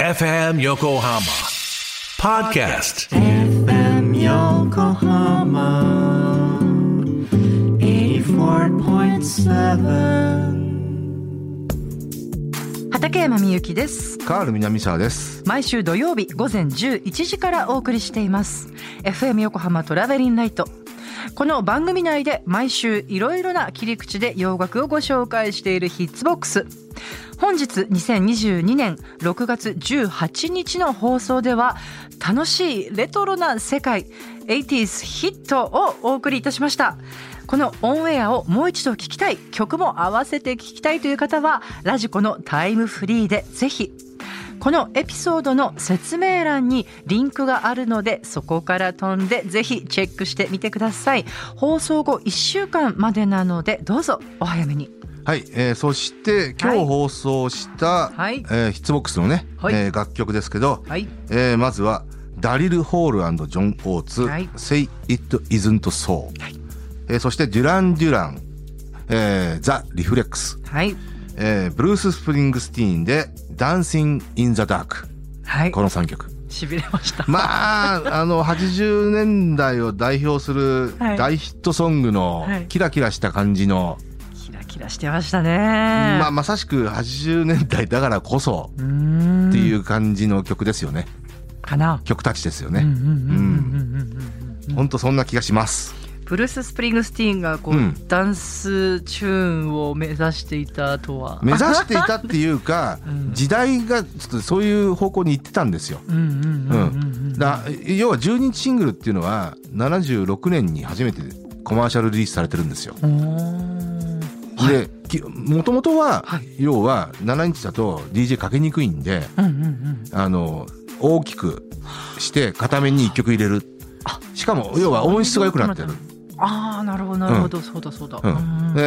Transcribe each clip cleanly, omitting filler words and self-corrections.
FM 横浜 Podcast FM 横浜 84.7 畠山みゆきです。カール南沢です。毎週土曜日午前11時からお送りしています FM 横浜トラベリンライト。この番組内で毎週いろいろな切り口で洋楽をご紹介しているヒッツボックス。本日2022年6月18日の放送では楽しいレトロな世界 80s ヒットをお送りいたしました。このオンエアをもう一度聞きたい、曲も合わせて聞きたいという方はラジコのタイムフリーでぜひ。このエピソードの説明欄にリンクがあるのでそこから飛んでぜひチェックしてみてください。放送後1週間までなのでどうぞお早めに。はい、そして今日放送した、はいヒッツボックスのね、はい楽曲ですけど、はいまずはダリル・ホール&ジョン・オーツ、はい、Say It Isn't So、はいそしてデュラン・デュラン、The Reflex、はいブルース・スプリングスティーンで Dancing In The Dark、はい、この3曲痺れました。まあ、80年代を代表する大ヒットソングのキラキラした感じの、はいキラしてましたね。まあ、まさしく80年代だからこそっていう感じの曲ですよね。かな。曲たちですよね。本当そんな気がします。ブルース・スプリングスティーンがこう、うん、ダンスチューンを目指していたとは目指していたっていうか、うん、時代がちょっとそういう方向に行ってたんですよ。要は12日シングルっていうのは76年に初めてコマーシャルリリースされてるんですよ。でもともとは、はい、要は7インチだと DJ かけにくいんで、うんうんうん、大きくして片面に1曲入れる。しかも要は音質が良くなってる。ああなるほどなるほど、うん、そうだそうだ、うんと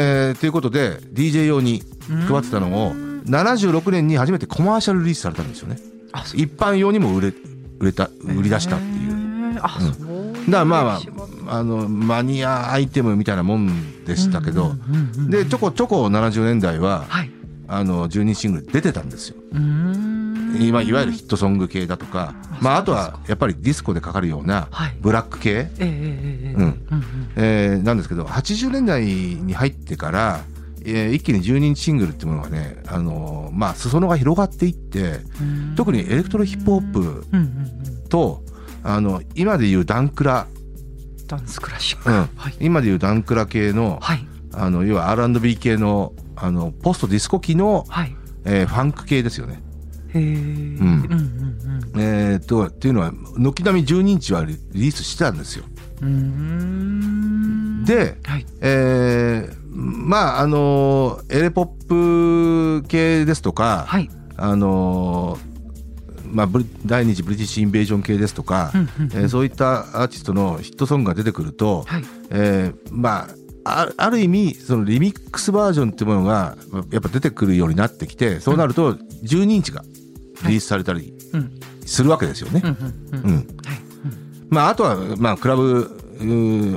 いうことで DJ 用に配ってたのを76年に初めてコマーシャルリリースされたんですよね。あ一般用にも売り出したっていう、あ、そう、うん、だからまあ、マニアアイテムみたいなもんでしたけど、でちょこちょこ70年代は、はい、12シングル出てたんですよ。今いわゆるヒットソング系だとか、まあ、あとはやっぱりディスコでかかるようなブラック系なんですけど、80年代に入ってから、一気に12インチシングルってものがね、まあ、裾野が広がっていって、特にエレクトロヒップホップと今でいうダンスクラシック、うんはい、今でいうダンクラ系の、はい、要は R&B 系の、ポストディスコ期の、はいファンク系ですよね。へー、うんうんうん、っていうのは軒並み12インチはリリースしてたんですよ。うーんで、はいまあエレポップ系ですとか、はいまあ、第二次ブリティッシュインベージョン系ですとか、うんうんうんそういったアーティストのヒットソングが出てくると、はいまあ、ある意味そのリミックスバージョンっていうものがやっぱ出てくるようになってきて、そうなると12インチがリリースされたりするわけですよね。あとはまあクラブ、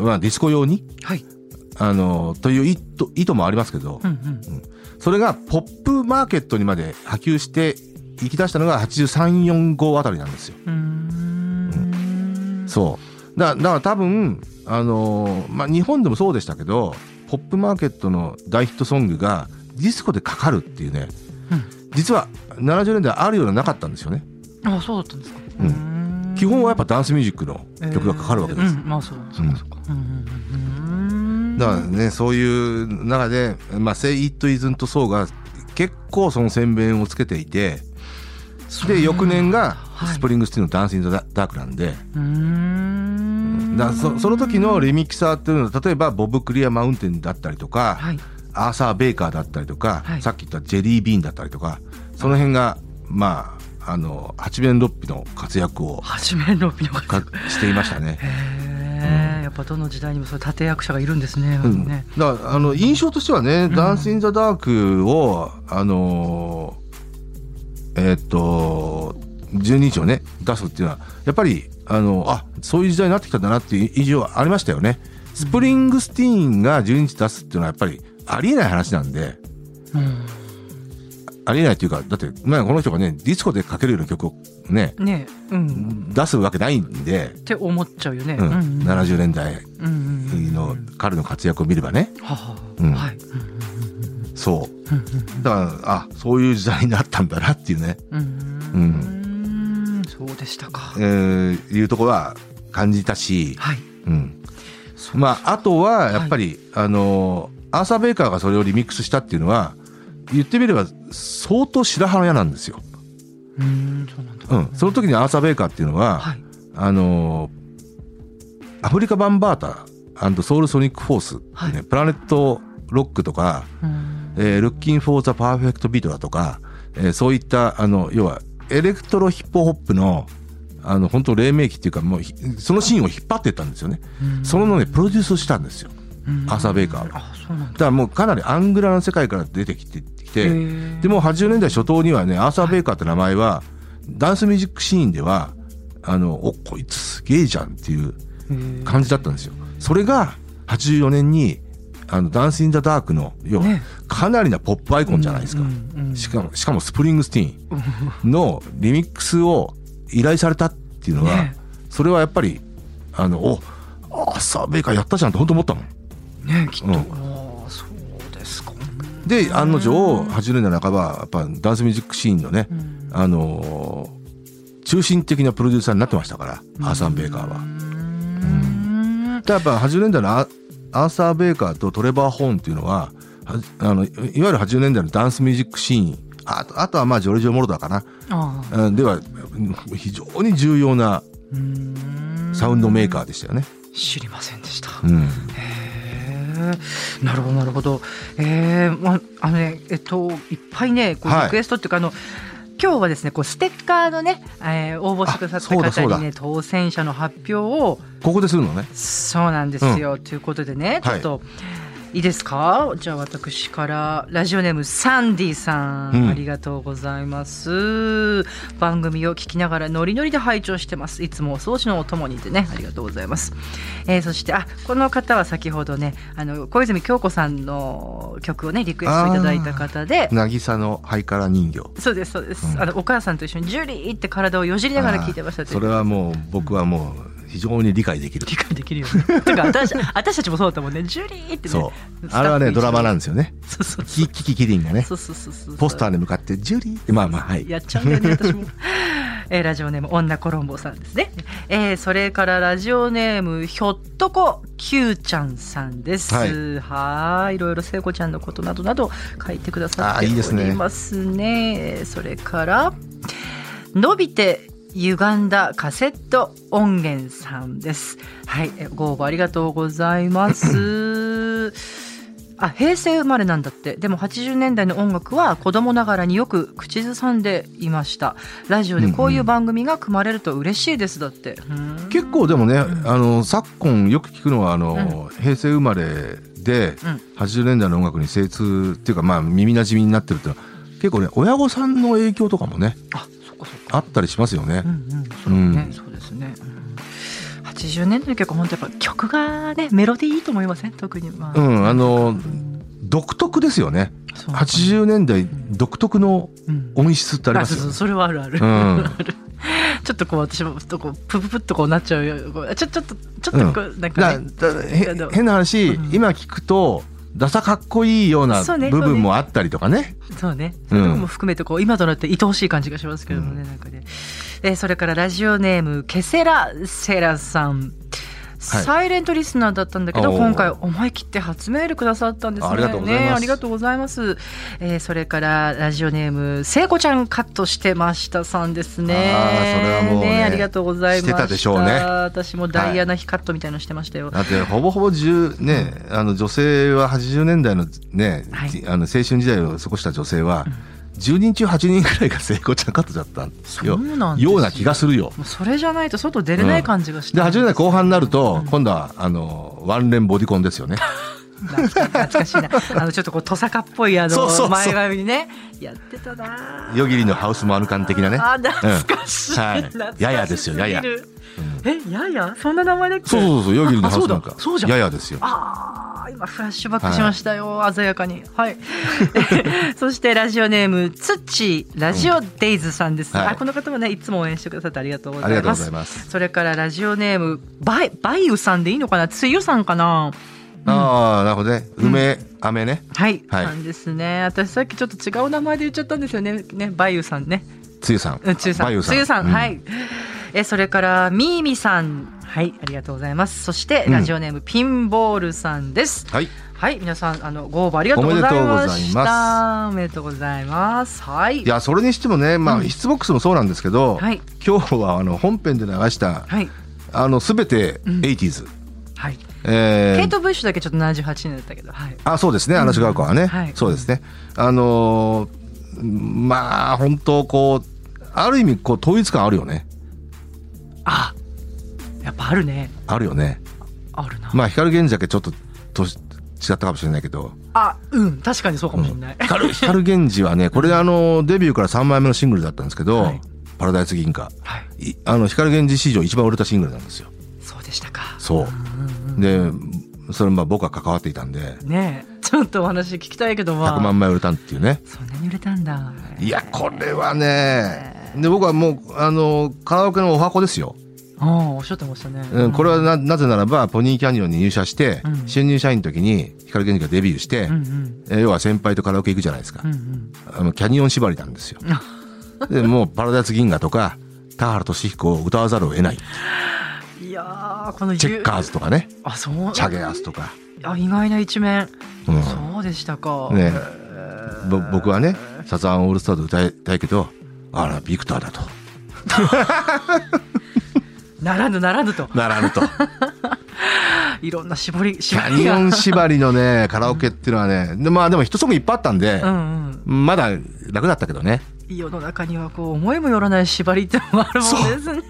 まあ、ディスコ用に、はい、という意図もありますけど、うんうんうん、それがポップマーケットにまで波及して行き出したのが83、4号あたりなんですよ。うんそうだから多分、まあ、日本でもそうでしたけどポップマーケットの大ヒットソングがディスコでかかるっていうね、うん、実は70年代あるようななかったんですよね。あそうだったんですか、うん、基本はやっぱダンスミュージックの曲がかかるわけです。だからねそういう中で、まあ、Say It Isn't So が結構その宣伝をつけていて、で翌年がスプリングスティーンのダンスインザダークなんで、その時のリミキサーっていうのは例えばボブクリアマウンテンだったりとか、はい、アーサーベイカーだったりとか、はい、さっき言ったジェリービーンだったりとか、その辺がまあ八面六臂の活躍をしていましたね。やっぱどの時代にもそういう立役者がいるんですね。うん、だから印象としてはね、うん、ダンスインザダークを12インチをね出すっていうのはやっぱりそういう時代になってきたんだなっていう印象はありましたよね。スプリングスティーンが12インチ出すっていうのはやっぱりありえない話なんで、うん、ありえないというか、だってこの人がねディスコでかけるような曲を ね、うん、出すわけないんでって思っちゃうよね、うんうんうん、70年代の彼の活躍を見ればね、うんうんうん、はい、そうだからあそういう時代になったんだなっていうね、うん、うん、そうでしたか、いうところは感じたし、はい、うん、まああとはやっぱり、はい、アーサー・ベイカーがそれをリミックスしたっていうのは言ってみれば相当白羽の矢なんですよ。そうなんだ、ね、うん、その時にアーサー・ベイカーっていうのは、はい、アフリカ・バンバータ&ソウル・ソニック・フォース、ね、はい、プラネット・ロックとか、ルッキン・フォー・ザ・パーフェクト・ビートだとか、そういった要はエレクトロ・ヒップホップの本当黎明期っていうかもうそのシーンを引っ張っていったんですよね。そのねプロデュースをしたんですよ、アーサー・ベイカーは。あ、そうなんだ。だからもうかなりアングラの世界から出てきてでも80年代初頭にはねアーサー・ベイカーって名前は、はい、ダンスミュージックシーンではおっこいつすげえじゃんっていう感じだったんですよ。それが84年にDancing In The Dark の要はかなりなポップアイコンじゃないですか、ね、うんうんうん、しかもスプリングスティーンのリミックスを依頼されたっていうのは、ね、それはやっぱりアーサー・ベイカーやったじゃんって本当思ったもんね、きっと、うん、あ、そうですか。で案の定80年代半ばやっぱダンスミュージックシーンのね、うん、中心的なプロデューサーになってましたから、うん、アーサー・ベイカーは、うん、だからやっぱ80年代のアーサー・ベイカーとトレバー・ホーンっていうのはいわゆる80年代のダンスミュージックシーン、あとはまあジョルジオ・モロダーかな、あでは非常に重要なサウンドメーカーでしたよね。知りませんでした、うん、なるほどなるほど、まあね、いっぱいねこうリクエストっていうか、はい、今日はですねこうステッカーのね、応募してくださった方にね当選者の発表をここでするのね。そうなんですよ、うん、ということでねちょっと、はい、いいですか。じゃあ私からラジオネームサンディさん、うん、ありがとうございます。番組を聞きながらノリノリで拝聴してます。いつもお掃除のお供にてね、ありがとうございます、そしてこの方は先ほどね小泉京子さんの曲をねリクエストいただいた方で、渚のハイカラ人形、そうですそうです、うん、お母さんと一緒にジュリーって体をよじりながら聴いてましたという。それはもう僕はもう、うん、非常に理解できるよねてか私たちもそうだったもんね、ジュリーってね。そうあれはねドラマなんですよね。そうそうそう、キキキリンがね、そうそうそうそう、ポスターに向かってジュリーって、まあまあ、はい、やっちゃうんだよね私もラジオネーム女コロンボさんですね、それからラジオネームひょっとこきゅうちゃんさんです。はい、いろいろ聖子ちゃんのことなどなど書いてくださっておりますね。いいですね。それから伸びて歪んだカセット音源さんです。はい、ご応募ありがとうございます。あ、平成生まれなんだって。でも80年代の音楽は子供ながらによく口ずさんでいました。ラジオでこういう番組が組まれると嬉しいですだって。うんうん、結構でもね、昨今よく聞くのはうん、平成生まれで80年代の音楽に精通っていうか、まあ耳馴染みになってるっていうのは結構ね親御さんの影響とかもね。あったりしますよね。80年代の曲は本当やっぱ曲がねメロディーいいと思いません？特に、まあ、うん、独特ですよね。80年代独特の音質ってありますよね、うん、それはあるある、うん、ちょっとこう私もこうプププッとこうなっちゃうよ。ちょっとこうなんかね、変な話、うん、今聞くとダサかっこいいような部分もあったりとかね。そうね。そういうのも含めてこう今となって愛おしい感じがしますけどもね、うん、なんかね。それからラジオネームケセラセラさん、はい、サイレントリスナーだったんだけど今回思い切って初メールくださったんですね。ありがとうございます、ね、ありがとうございます、それからラジオネーム聖子ちゃんカットしてましたさんですね。あ、それはもう ね、ありがとうございました。してたでしょうね。私もダイアナ妃カットみたいなのしてましたよ、はい、だってほぼほぼね、女性は80年代のね、はい、青春時代を過ごした女性は、うん、10人中8人くらいが聖子ちゃんカットだったような気がするよ。それじゃないと外出れない感じがして、うん、で80年後半になると、うん、今度はワンレンボディコンですよね懐かしいなちょっとこうトサカっぽいそう前髪にねやってたな。夜霧のハウスマヌカン的なね。あ、懐かしい、うん、はい、ややですよ、やや、うん、ややそんな名前だっけ。そうヤギのハウスなんかややですよ。ああ今フラッシュバックしましたよ、はい、鮮やかに、はいそしてラジオネームツッチーラジオデイズさんです、うん、はい、この方もねいつも応援してくださってありがとうございます。ありがとうございます。それからラジオネームバイユさんでいいのかな、つゆさんかな、ああなるほどね、梅、うん、雨ね、はい、はい、なんですね。私さっきちょっと違う名前で言っちゃったんですよ ねバイユさんね、つゆさん、つゆさん、つゆさん、はい、それからみーみさん、はいありがとうございます。そしてラジオネーム、うん、ピンボールさんです。はいはい、皆さんご応募ありがとうございました。おめでとうございます。はい、いやそれにしてもね、まあうん、質ボックスもそうなんですけど、はい、今日は本編で流した、はい、全て 80s、うん、はい、ケイト・ブッシュだけちょっと78年だったけど、はい、あそうですね、話が合うかはね、はい、そうですね、まあ本当こうある意味こう統一感あるよね。あやっぱあるね、あるよね、あるな。まあ光源氏だけちょっと年違ったかもしれないけど、あうん確かにそうかもしれない、うん、光源氏はねこれデビューから3枚目のシングルだったんですけど、はい、パラダイス銀河、はい、光源氏史上一番売れたシングルなんですよ。そうでしたか。そう、うんうん、でそれまあ僕は関わっていたんでねえちょっとお話聞きたいけど、まあ、100万枚売れたっていうね。そんなに売れたんだ。いやこれはね、で僕はもうカラオケのお箱ですよ。あおっしゃってましたね、うん、これは なぜならばポニーキャニオンに入社して、うん、新入社員の時に光源氏がデビューして、うんうん、要は先輩とカラオケ行くじゃないですか、うんうん、キャニオン縛りなんですよでもうパラダイス銀河とか田原俊彦を歌わざるを得ない。いやこのチェッカーズとかね、あそうチャゲアーズとか、あ意外な一面、うん、そうでしたか、ね、僕はねサザンオールスターズ歌いたいけどあらビクターだとならぬといろんな絞りキャニオン縛りのねカラオケっていうのはね、でまあでも一つもいっぱいあったんで、うんうん、まだ楽だったけどね。世の中にはこう思いもよらない縛りってのもあるもんですね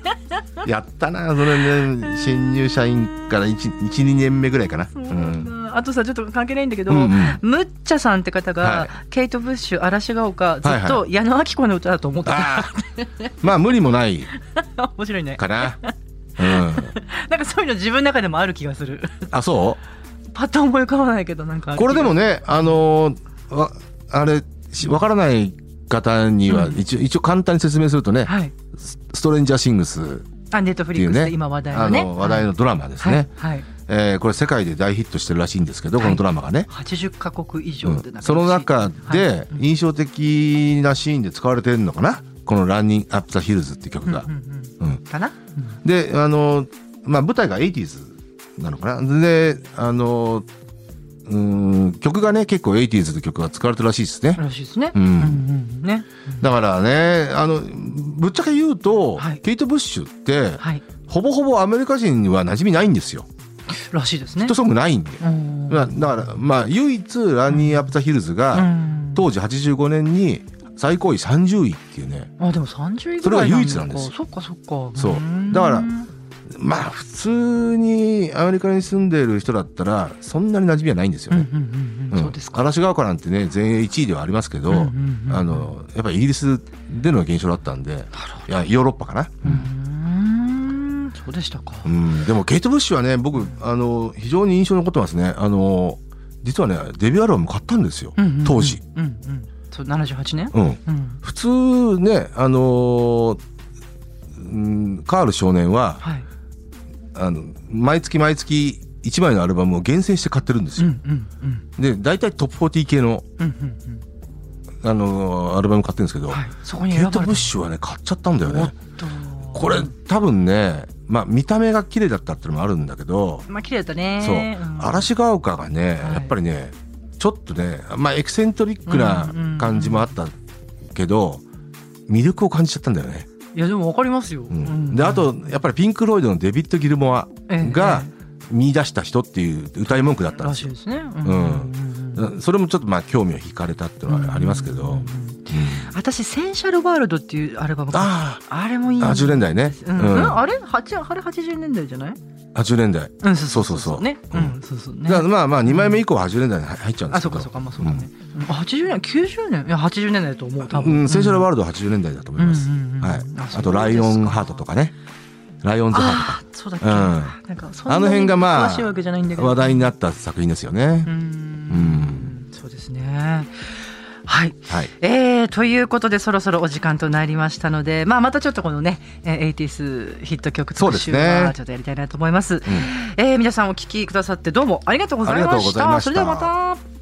やったなそれね、新入社員から 1,2 年目ぐらいかな、うんあとさちょっと関係ないんだけど、うんうん、ムッチャさんって方が、はい、ケイト・ブッシュ嵐ヶ丘ずっと矢野明子の歌だと思ってた、はいはい、まあ無理もない面白いねかな、うん、なんかそういうの自分の中でもある気がするあそうパッと思い浮かばないけどなんかこれでもねあれわからない方には、うん、一応簡単に説明するとね、はい、ストレンジャー・シングスネットフリックスで今話題のね話題のドラマですね、はいはいこれ世界で大ヒットしてるらしいんですけど、はい、このドラマがね80カ国以上で、うん、その中で印象的なシーンで使われてるのかな、このランニングアップザヒルズっていう曲が、うんうんうんうん、かな、うん、でまあ、舞台が 80s なのかなで曲がね結構 80s の曲が使われてるらしいですね。らしいですね。うんうんうんね、だからねぶっちゃけ言うと、はい、ケイト・ブッシュって、はい、ほぼほぼアメリカ人には馴染みないんですよ。らしいですね。ヒットソングないんで、うんだからまあ唯一ランニー・アップ・ザ・ヒルズが、うん、当時85年に最高位30位っていうね。あでも30位ぐらいなんだ。それが唯一なんですよ。そっかそっか。そうだから。まあ普通にアメリカに住んでいる人だったらそんなに馴染みはないんですよね。嵐ヶ丘なんてね全英1位ではありますけど、うんうんうん、やっぱりイギリスでの現象だったんで、いやヨーロッパかな、うん、そうでしたか、うん、でもケイト・ブッシュはね僕非常に印象に残ってますね。実はねデビューアルバム買ったんですよ、うんうんうん、当時、うんうん、そう78年、うんうん、普通ねカール少年は、はい、毎月1枚のアルバムを厳選して買ってるんですよ、うんうんうん、で大体トップ40系の、うんうんうん、アルバム買ってるんですけど、はい、そこにケイト・ブッシュはね買っちゃったんだよね。これ多分ね、まあ、見た目が綺麗だったってのもあるんだけど、まあ綺麗だったね。そう、うん、嵐ヶ丘がねやっぱりね、はい、ちょっとね、まあ、エキセントリックな感じもあったけど、うんうんうん、魅力を感じちゃったんだよね。いやでも分かりますよ、うん、であとやっぱりピンク・ロイドのデビッド・ギルモアが見出した人っていう歌い文句だったんですよ、らしいですね、うんうん、それもちょっとまあ興味を惹かれたっていうのはありますけど、うんうん、私センシャル・ワールドっていうアルバムが あれもいいんです。あ10年代ね、うんうん、あれ80年代じゃない。80年代、うん、そうそうそうね、うん、そうそうね。だからまあ2枚目以降は80年代に入っちゃうんですけど、あ、そうかそうか、まあそうだね、うん、80年90年いや80年代だと思う多分、うん、センシャルワールドは80年代だと思います、うんうんうん、はい、あとライオンハートとかね、ライオンズハント、あの辺がまあ話題になった作品ですよね。うん、そうですね。はい、はい、ということでそろそろお時間となりましたので、まあ、またちょっとこのね 80s ヒット曲特集はちょっとやりたいなと思います。皆さんお聞きくださってどうもありがとうございました。それではまた。